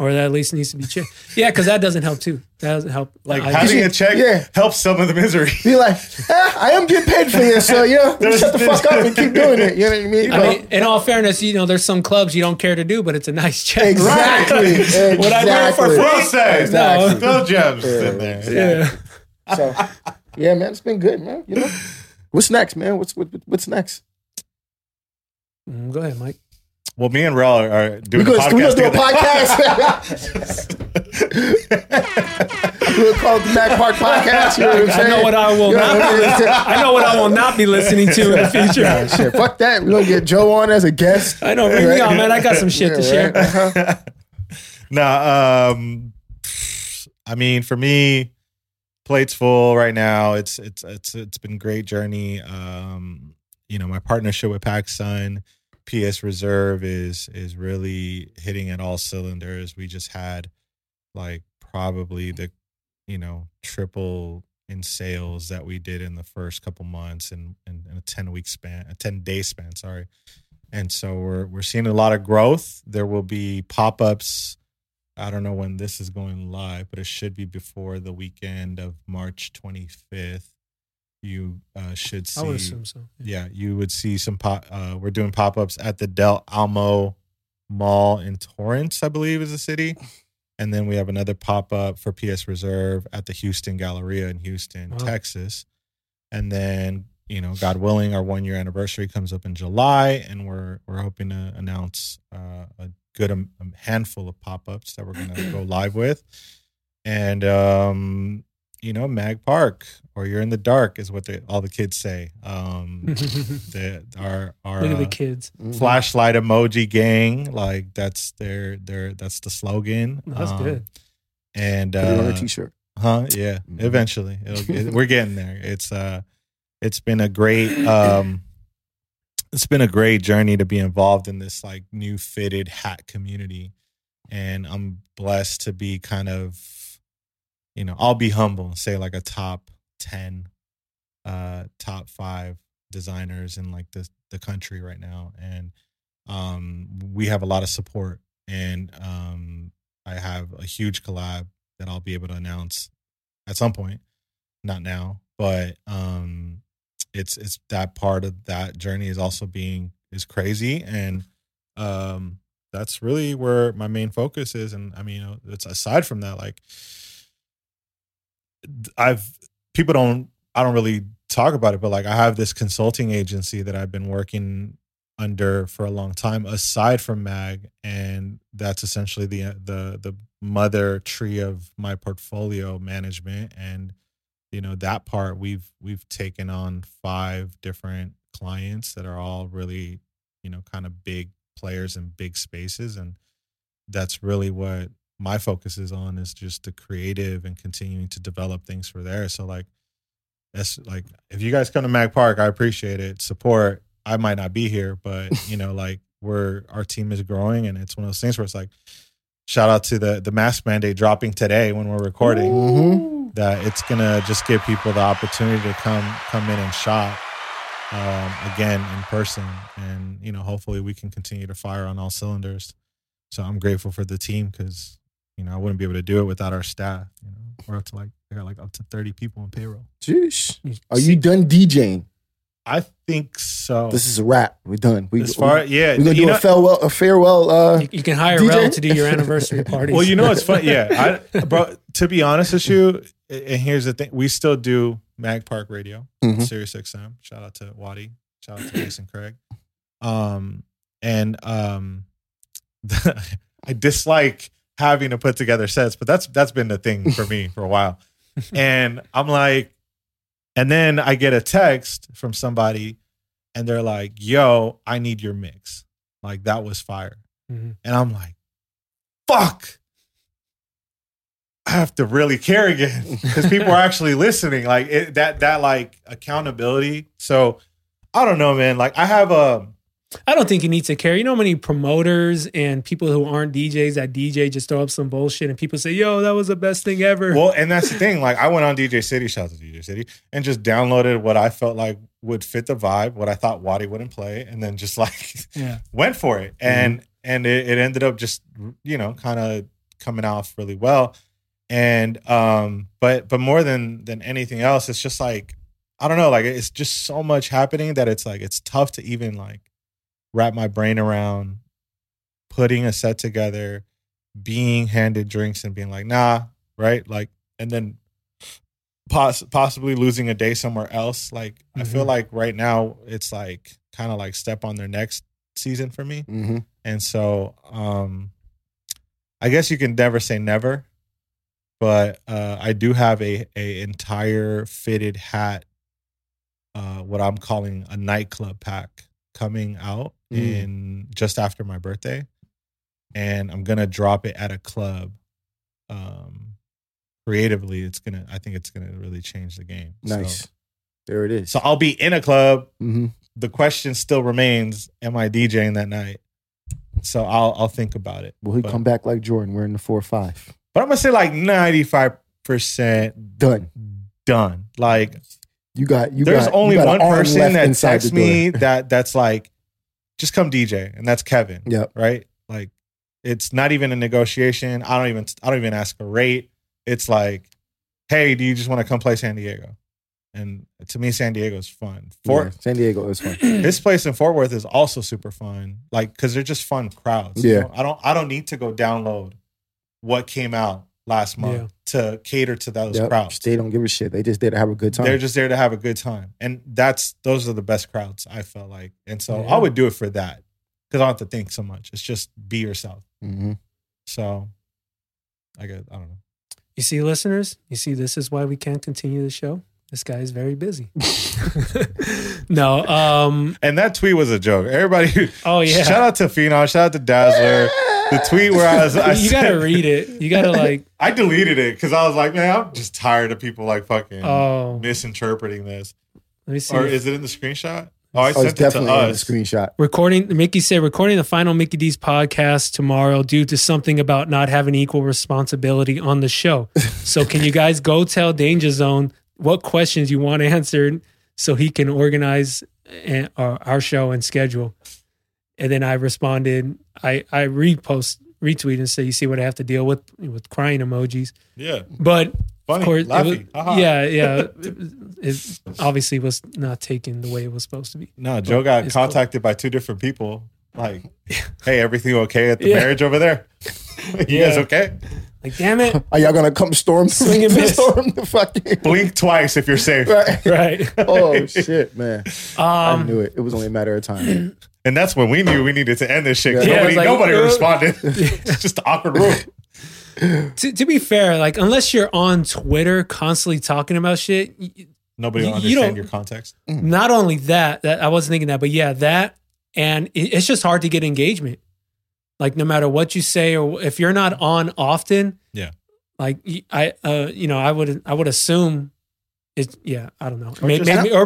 Or that at least needs to be checked. Yeah, because that doesn't help too. That doesn't help. Like having a check helps some of the misery. Be like, I am getting paid for this, so shut the fuck up and keep doing it. You know what I mean? I mean, in all fairness, there's some clubs you don't care to do, but it's a nice check. Exactly. What I do for free? No, no jobs in there. Yeah. So, yeah, man, it's been good, man. You know, what's next, man? What's next? Go ahead, Mike. Well, me and Raul are doing a podcast. We're going to do a podcast. We'll call it the Mac Park Podcast. You know what I'm saying? I know what I will not be listening to in the future. Nah, shit, fuck that. We're going to get Joe on as a guest. I know. Bring me on, man. I got some shit to share. Nah, I mean, for me, plate's full right now. It's been a great journey. My partnership with PacSun, PS Reserve is really hitting at all cylinders. We just had like probably the triple in sales that we did in the first couple months in a 10-day span. Sorry, and so we're seeing a lot of growth. There will be pop-ups. I don't know when this is going live, but it should be before the weekend of March 25th. You should see. I would assume so. Yeah, you would see some we're doing pop-ups at the Del Almo Mall in Torrance, I believe is the city. And then we have another pop-up for PS Reserve at the Houston Galleria in Houston, Texas. And then, God willing, our 1-year anniversary comes up in July, and we're hoping to announce a good handful of pop-ups that we're going to go live with. And Mag Park, or you're in the dark, is what all the kids say. Our look at the kids. Flashlight emoji gang, like that's that's the slogan. No, that's good. And put it on a t-shirt, huh? Yeah, eventually we're getting there. It's been a great journey to be involved in this like new fitted hat community, and I'm blessed to be kind of. I'll be humble and say like a top 10, top 5 designers in like the country right now. And we have a lot of support, and I have a huge collab that I'll be able to announce at some point, not now, but it's that part of that journey is also is crazy. And that's really where my main focus is. And I mean, it's aside from that, like, I don't really talk about it, but like I have this consulting agency that I've been working under for a long time aside from Mag, and that's essentially the mother tree of my portfolio management. And that part we've taken on 5 different clients that are all really kind of big players in big spaces, and that's really what my focus is on, is just the creative and continuing to develop things for there. So like, that's like, if you guys come to Mag Park, I appreciate it. Support. I might not be here, but like our team is growing, and it's one of those things where it's like, shout out to the mask mandate dropping today when we're recording. Ooh. That it's going to just give people the opportunity to come in and shop again in person. And, hopefully we can continue to fire on all cylinders. So I'm grateful for the team, because I wouldn't be able to do it without our staff. We're up to they got up to 30 people on payroll. Jeez. Are you done DJing? I think so. This is a wrap. We're done. We're gonna do a farewell. You can hire Rel to do your anniversary party. Well, it's fun. Yeah, bro. To be honest with you, and here's the thing: we still do Mag Park Radio, Sirius XM. Shout out to Waddy. Shout out to Jason Craig. I dislike having to put together sets, but that's been the thing for me for a while. And I'm like, and then I get a text from somebody and they're like, yo, I need your mix. Like, that was fire. Mm-hmm. And I'm like, fuck, I have to really care again, because people are actually listening. Like that accountability. So I don't know, man. Like I have a, I don't think you need to care. You know how many promoters and people who aren't DJs that DJ just throw up some bullshit and people say, yo, that was the best thing ever. Well, and that's the thing. Like, I went on DJ City, shout out to DJ City, and just downloaded what I felt like would fit the vibe, what I thought Waddy wouldn't play, and then just like went for it. And it ended up just, you know, kind of coming off really well. And but more than anything else, it's just like, I don't know, like it's just so much happening that it's like it's tough to even like wrap my brain around putting a set together, being handed drinks and being like, nah, right? Like, and then possibly losing a day somewhere else. Like, I feel like right now it's like kind of like step on their next season for me. And so I guess you can never say never, but I do have a entire fitted hat, what I'm calling a nightclub pack, coming out in just after my birthday, and I'm gonna drop it at a club. Creatively, I think it's gonna really change the game. Nice, so, there it is. So I'll be in a club. The question still remains: am I DJing that night? So I'll think about it. Will he come back like Jordan? We're in the 4 or 5, but I'm gonna say like 95% done. Like. There's only one person that texts me that's like, just come DJ, and that's Kevin. Yep. Right? Like, it's not even a negotiation. I don't even ask a rate. It's like, hey, do you just want to come play San Diego? And to me, San Diego is fun. San Diego is fun. This place in Fort Worth is also super fun. Like, because they're just fun crowds. Yeah. You know? I don't need to go download what came out last month to cater to those crowds. They don't give a shit. They just there to have a good time. They're just there to have a good time. And those are the best crowds, I felt like. And so I would do it for that, because I don't have to think so much. It's just be yourself. So I guess, I don't know. You see, listeners, this is why we can't continue the show. This guy is very busy. No. And that tweet was a joke. Everybody. Oh, yeah. Shout out to Phenom. Shout out to Dazzler. The tweet where I you said, gotta read it. You gotta like. I deleted it because I was like, man, I'm just tired of people like fucking misinterpreting this. Let me see. Or is it in the screenshot? Oh, I sent it to us. In the screenshot. Mickey said, recording the final Mickey D's podcast tomorrow due to something about not having equal responsibility on the show. So can you guys go tell Danger Zone what questions you want answered so he can organize our show and schedule? And then I responded, I retweeted and said, you see what I have to deal with crying emojis. Yeah. But funny, of course, it was, yeah. It obviously was not taken the way it was supposed to be. No, Joe got contacted by 2 different people. Like, hey, everything okay at the marriage over there? You guys okay? Like, damn it. Are y'all going to come storm the fucking... Blink twice if you're safe. Right. Oh, shit, man. I knew it. It was only a matter of time. And that's when we knew we needed to end this shit. Yeah, nobody responded. It's just an awkward room. To be fair, like, unless you're on Twitter constantly talking about shit... Nobody will understand your context. Not only that, I wasn't thinking that, but yeah, that... And it's just hard to get engagement. Like, no matter what you say, or if you're not on often, like I would assume it's I don't know,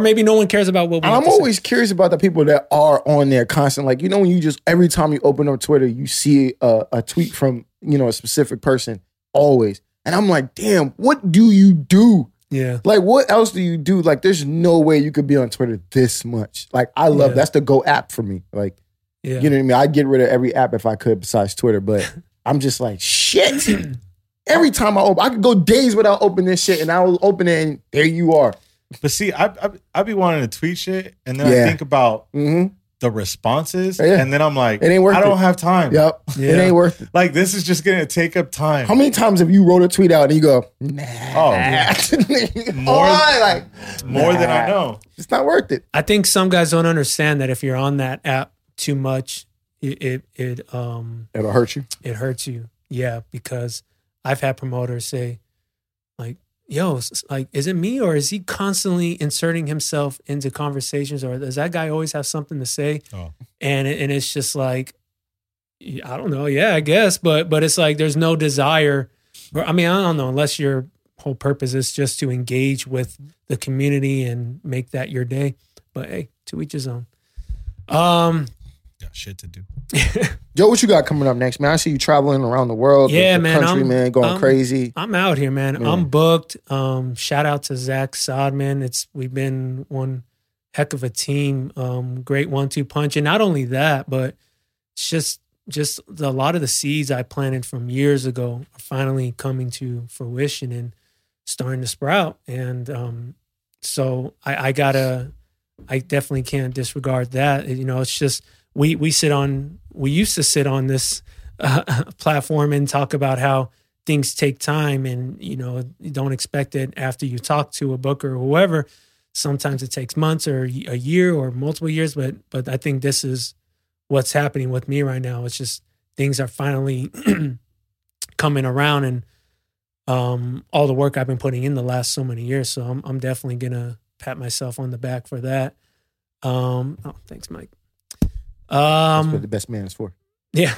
maybe no one cares about what we. I'm always curious about the people that are on there constant. Like, you know, when you just every time you open up Twitter, you see a tweet from a specific person always, and I'm like, damn, what do you do? Yeah. Like, what else do you do? Like, there's no way you could be on Twitter this much. Like, I love that's the go app for me. Like, you know what I mean? I'd get rid of every app if I could besides Twitter, but I'm just like, shit. Every time I could go days without opening this shit, and I will open it and there you are. But see, I be wanting to tweet shit, and then I think about the responses, and then I'm like, I don't have time. Yep. Yeah. It ain't worth it. Like, this is just going to take up time. How many times have you wrote a tweet out and you go, nah. Oh, yeah. more than I know. It's not worth it. I think some guys don't understand that if you're on that app too much, it'll hurt you. It hurts you. Yeah, because I've had promoters say, like, yo, like, is it me or is he constantly inserting himself into conversations, or does that guy always have something to say? Oh. And it's just like, I don't know. Yeah, I guess. But it's like, there's no desire. Or, I mean, I don't know, unless your whole purpose is just to engage with the community and make that your day. But hey, to each his own. Got shit to do. Yo, what you got coming up next, man? I see you traveling around the world. Yeah, the man. Country, man, going crazy. I'm out here, man. I'm booked. Shout out to Zach Sodman. We've been one heck of a team. Great 1-2 punch. And not only that, but it's just a lot of the seeds I planted from years ago are finally coming to fruition and starting to sprout. And so I definitely can't disregard that. You know, it's just we used to sit on this platform and talk about how things take time, and you know, you don't expect it after you talk to a booker or whoever. Sometimes it takes months or a year or multiple years, but I think this is what's happening with me right now. It's just things are finally coming around, and all the work I've been putting in the last so many years. So I'm definitely gonna pat myself on the back for that. Thanks, Mike. That's what the best man is for. Yeah.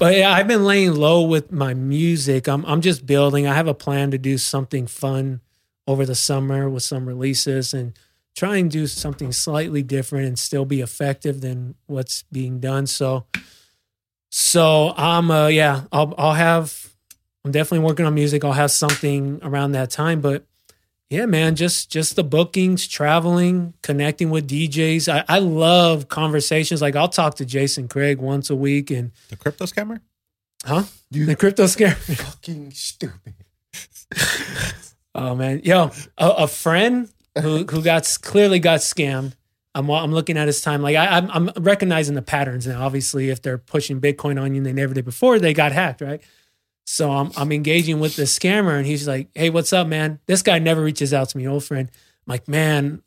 But yeah, I've been laying low with my music. I'm just building. I have a plan to do something fun over the summer with some releases and try and do something slightly different and still be effective than what's being done. So I'm I'm definitely working on music. I'll have something around that time, but yeah, man, just the bookings, traveling, connecting with DJs. I love conversations. Like I'll talk to Jason Craig once a week. And the crypto scammer? Huh? The crypto scammer? Fucking stupid. Oh man, yo, a friend who clearly got scammed. I'm looking at his time. Like I'm recognizing the patterns now. Obviously, if they're pushing Bitcoin on you and they never did before, they got hacked, right? So I'm engaging with the scammer, and he's like, "Hey, what's up, man?" This guy never reaches out to me, old friend. I'm like, man,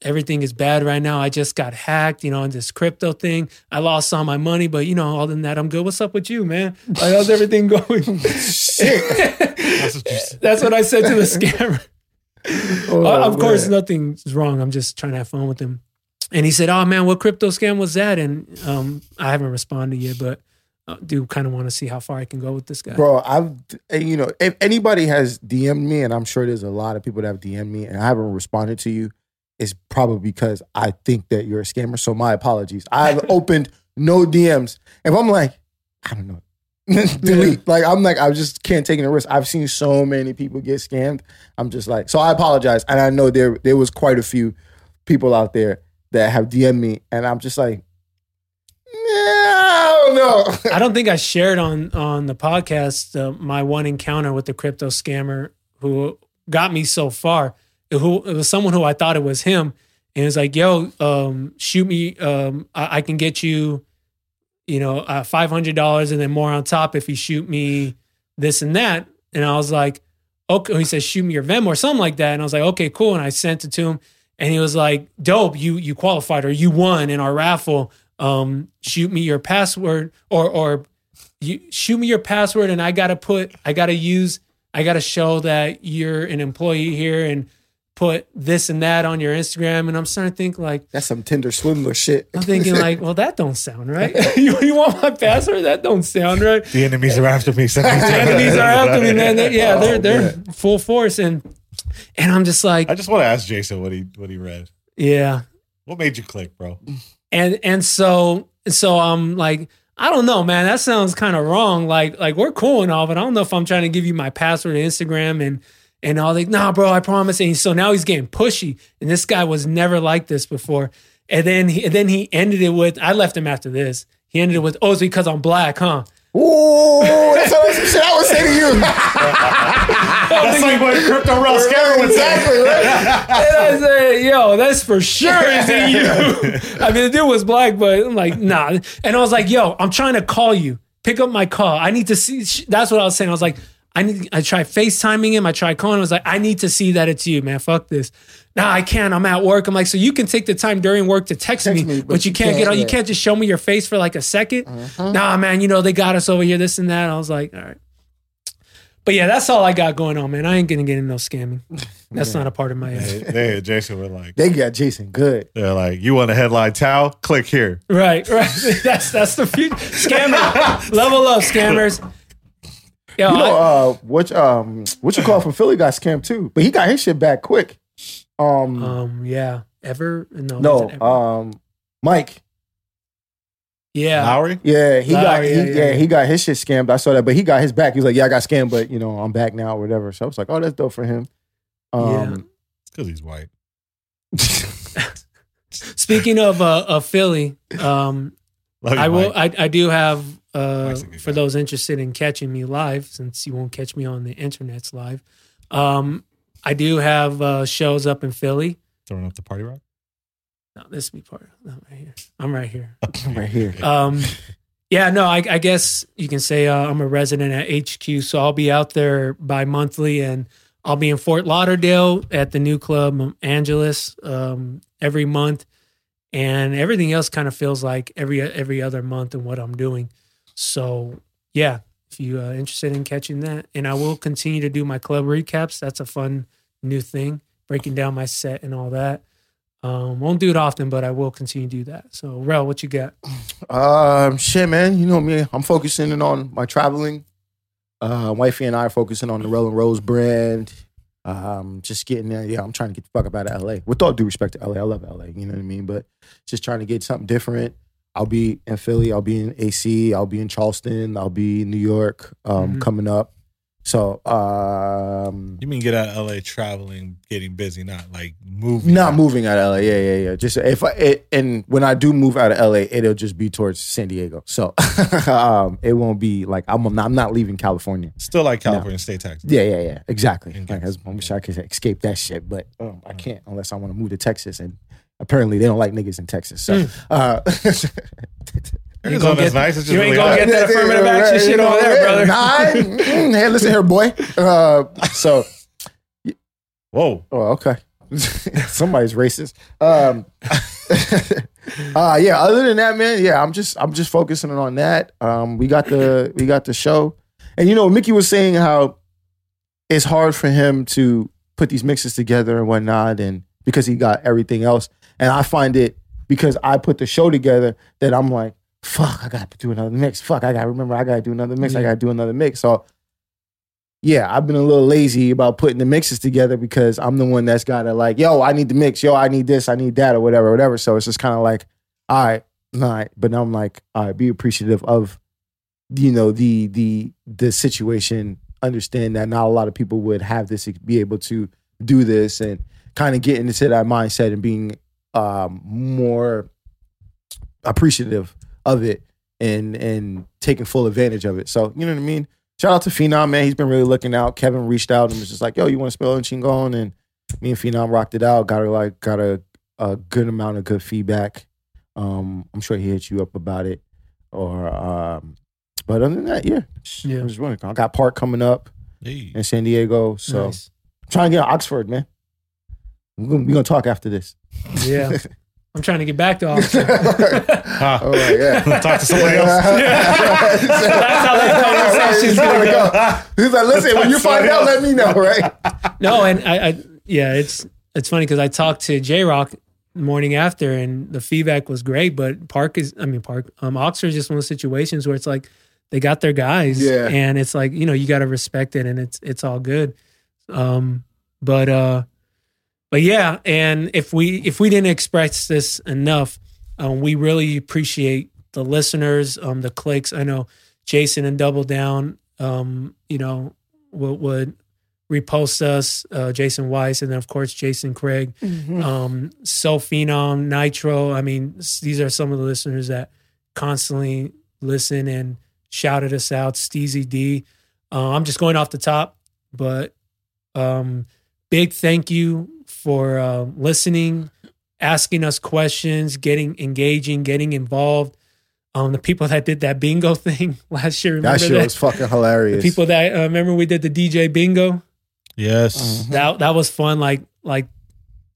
everything is bad right now. I just got hacked, you know, in this crypto thing. I lost all my money, but you know, other than that, I'm good. What's up with you, man? Like, how's everything going? Shit. That's what I said to the scammer. Of course, nothing's wrong. I'm just trying to have fun with him. And he said, "Oh man, what crypto scam was that?" And I haven't responded yet, but I do kind of want to see how far I can go with this guy. Bro, if anybody has DM'd me, and I'm sure there's a lot of people that have DM'd me, and I haven't responded to you, it's probably because I think that you're a scammer. So my apologies. I've opened no DMs. If I'm like, I don't know, delete. Yeah. Like, I'm like, I just can't take the risk. I've seen so many people get scammed. I'm just like, so I apologize. And I know there was quite a few people out there that have DM'd me, and I'm just like, no, I don't think I shared on the podcast my one encounter with the crypto scammer who got me so far. It was someone who I thought it was him, and it was like, "Yo, shoot me, I can get you, you know, $500 and then more on top if you shoot me this and that." And I was like, "Okay." He says, "Shoot me your Venmo" or something like that, and I was like, "Okay, cool." And I sent it to him, and he was like, "Dope, you qualified, or you won in our raffle. Shoot me your password shoot me your password, and I gotta show that you're an employee here and put this and that on your Instagram." And I'm starting to think like, that's some Tinder swindler shit. I'm thinking like, well, that don't sound right. You want my password? That don't sound right. The enemies are after me. Man. Yeah, they're full force. And I'm just like, I just want to ask Jason what he read. Yeah. What made you click, bro? And so I'm like, I don't know, man, that sounds kind of wrong. Like we're cool and all, but I don't know if I'm trying to give you my password to Instagram and all. Like, nah, bro, I promise. And so now he's getting pushy. And this guy was never like this before. And then he ended it with, I left him after this. He ended it with, "Oh, it's because I'm black, huh?" Ooh, that's all some shit I would say to you. That's like what Crypto Real Scammer would say. Exactly, right? And I said, "Yo, that's for sure isn't you." I mean, the dude was black, but I'm like, nah. And I was like, "Yo, I'm trying to call you. Pick up my call. I need to see." That's what I was saying. I was like, I tried FaceTiming him. I tried calling him. I was like, "I need to see that it's you, man. Fuck this." "Nah, I can't. I'm at work." I'm like, "So you can take the time during work to text me but you can't get on. Yeah. You can't just show me your face for like a second?" Uh-huh. "Nah, man, you know, they got us over here, this and that." And I was like, all right. But yeah, that's all I got going on, man. I ain't going to get into no scamming. That's not a part of my head. They Jason were like, they got Jason good. They're like, "You want a headline towel? Click here." Right. That's the future. Scammer. Level up, scammers. Yo, you know, what you call from Philly got scammed too, but he got his shit back quick. Mike Yeah. Lowry? Yeah, he got his shit scammed. I saw that, but he got his back. He was like, yeah, I got scammed, but you know, I'm back now or whatever. So I was like, oh, that's dope for him. It's because he's white. Speaking of Philly, I do have for those interested in catching me live, since you won't catch me on the internet's live. I do have shows up in Philly. Throwing up the party rock? No, this would be part of it. Right here. I'm right here. I'm right here. I guess you can say I'm a resident at HQ, so I'll be out there bi-monthly, and I'll be in Fort Lauderdale at the new club, Angeles, every month, and everything else kind of feels like every other month in what I'm doing. So, yeah, if you are interested in catching that. And I will continue to do my club recaps. That's a fun new thing, breaking down my set and all that. Won't do it often, but I will continue to do that. So, Rel, what you got? Shit, man. You know me. I'm focusing on my traveling. Wifey and I are focusing on the Rel and Rose brand. Just getting there. Yeah, I'm trying to get the fuck up out of LA. With all due respect to LA, I love LA. You know what I mean? But just trying to get something different. I'll be in Philly. I'll be in AC. I'll be in Charleston. I'll be in New York coming up. So, you mean get out of LA traveling, getting busy, not like moving? Not moving out of LA, yeah. Just and when I do move out of LA, it'll just be towards San Diego. So, it won't be like I'm not leaving California. Still like California state taxes. Yeah, exactly. Like, I wish I could escape that shit, but I can't unless I want to move to Texas. And apparently, they don't like niggas in Texas. So. You ain't gonna get that affirmative action shit on there, brother. Nah, hey, listen here, boy. Whoa. Oh, okay. Somebody's racist. Yeah. Other than that, man. Yeah, I'm just focusing on that. We got the show, and you know, Mickey was saying how it's hard for him to put these mixes together and whatnot, and because he got everything else, and I find it because I put the show together that I'm like, fuck, I got to do another mix. Fuck, I got to do another mix. Yeah. I got to do another mix. So, yeah, I've been a little lazy about putting the mixes together because I'm the one that's got to like, yo, I need the mix. Yo, I need this. I need that or whatever. So it's just kind of like, all right. But now I'm like, all right, be appreciative of, you know, the situation. Understand that not a lot of people would have this, be able to do this, and kind of getting into that mindset and being more appreciative of it and taking full advantage of it. So, you know what I mean? Shout out to Phenom, man. He's been really looking out. Kevin reached out and was just like, yo, you want to spell and Chingon? And me and Phenom rocked it out. Got a good amount of good feedback. I'm sure he hit you up about it. But other than that, yeah. I'm just running. I got Park coming up in San Diego. So nice. I'm trying to get to Oxford, man. We're gonna talk after this. Yeah. I'm trying to get back to Oxford. Oh, yeah. Talk to somebody else. That's how that conversation's going to go. He's like, listen, when you find out, let me know, right? No, and I it's funny because I talked to J-Rock the morning after, and the feedback was great, but Oxford's just one of those situations where it's like they got their guys, and it's like, you know, you got to respect it, and it's all good. But yeah, and if we didn't express this enough, we really appreciate the listeners, the clicks. I know Jason and Double Down, you know, would repost us, Jason Weiss, and then of course Jason Craig, So Phenom, Nitro. I mean, these are some of the listeners that constantly listen and shouted us out. Steezy D. I'm just going off the top, but big thank you for listening, asking us questions, getting involved. The people that did that bingo thing last year, remember that? That shit was fucking hilarious. The people that, remember we did the DJ bingo? Yes. That was fun. Like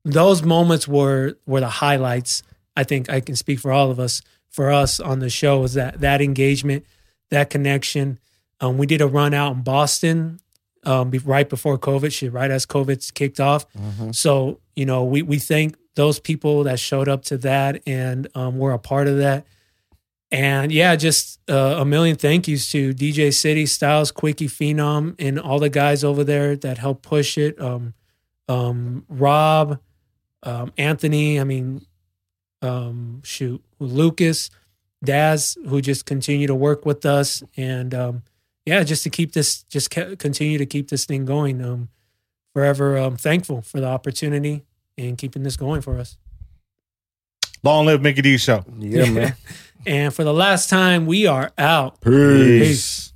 those moments were the highlights. I think I can speak for all of us. For us on the show was that engagement, that connection. We did a run out in Boston right before COVID shit, right as COVID's kicked off. So, you know, we thank those people that showed up to that and were a part of that. And yeah, just a million thank yous to DJ City, Styles, Quickie, Phenom, and all the guys over there that helped push it. Rob, Anthony, Lucas, Daz, who just continue to work with us, and just to keep this, just continue to keep this thing going. Forever thankful for the opportunity and keeping this going for us. Long live Mickey D Show. Yeah, man. And for the last time, we are out. Peace.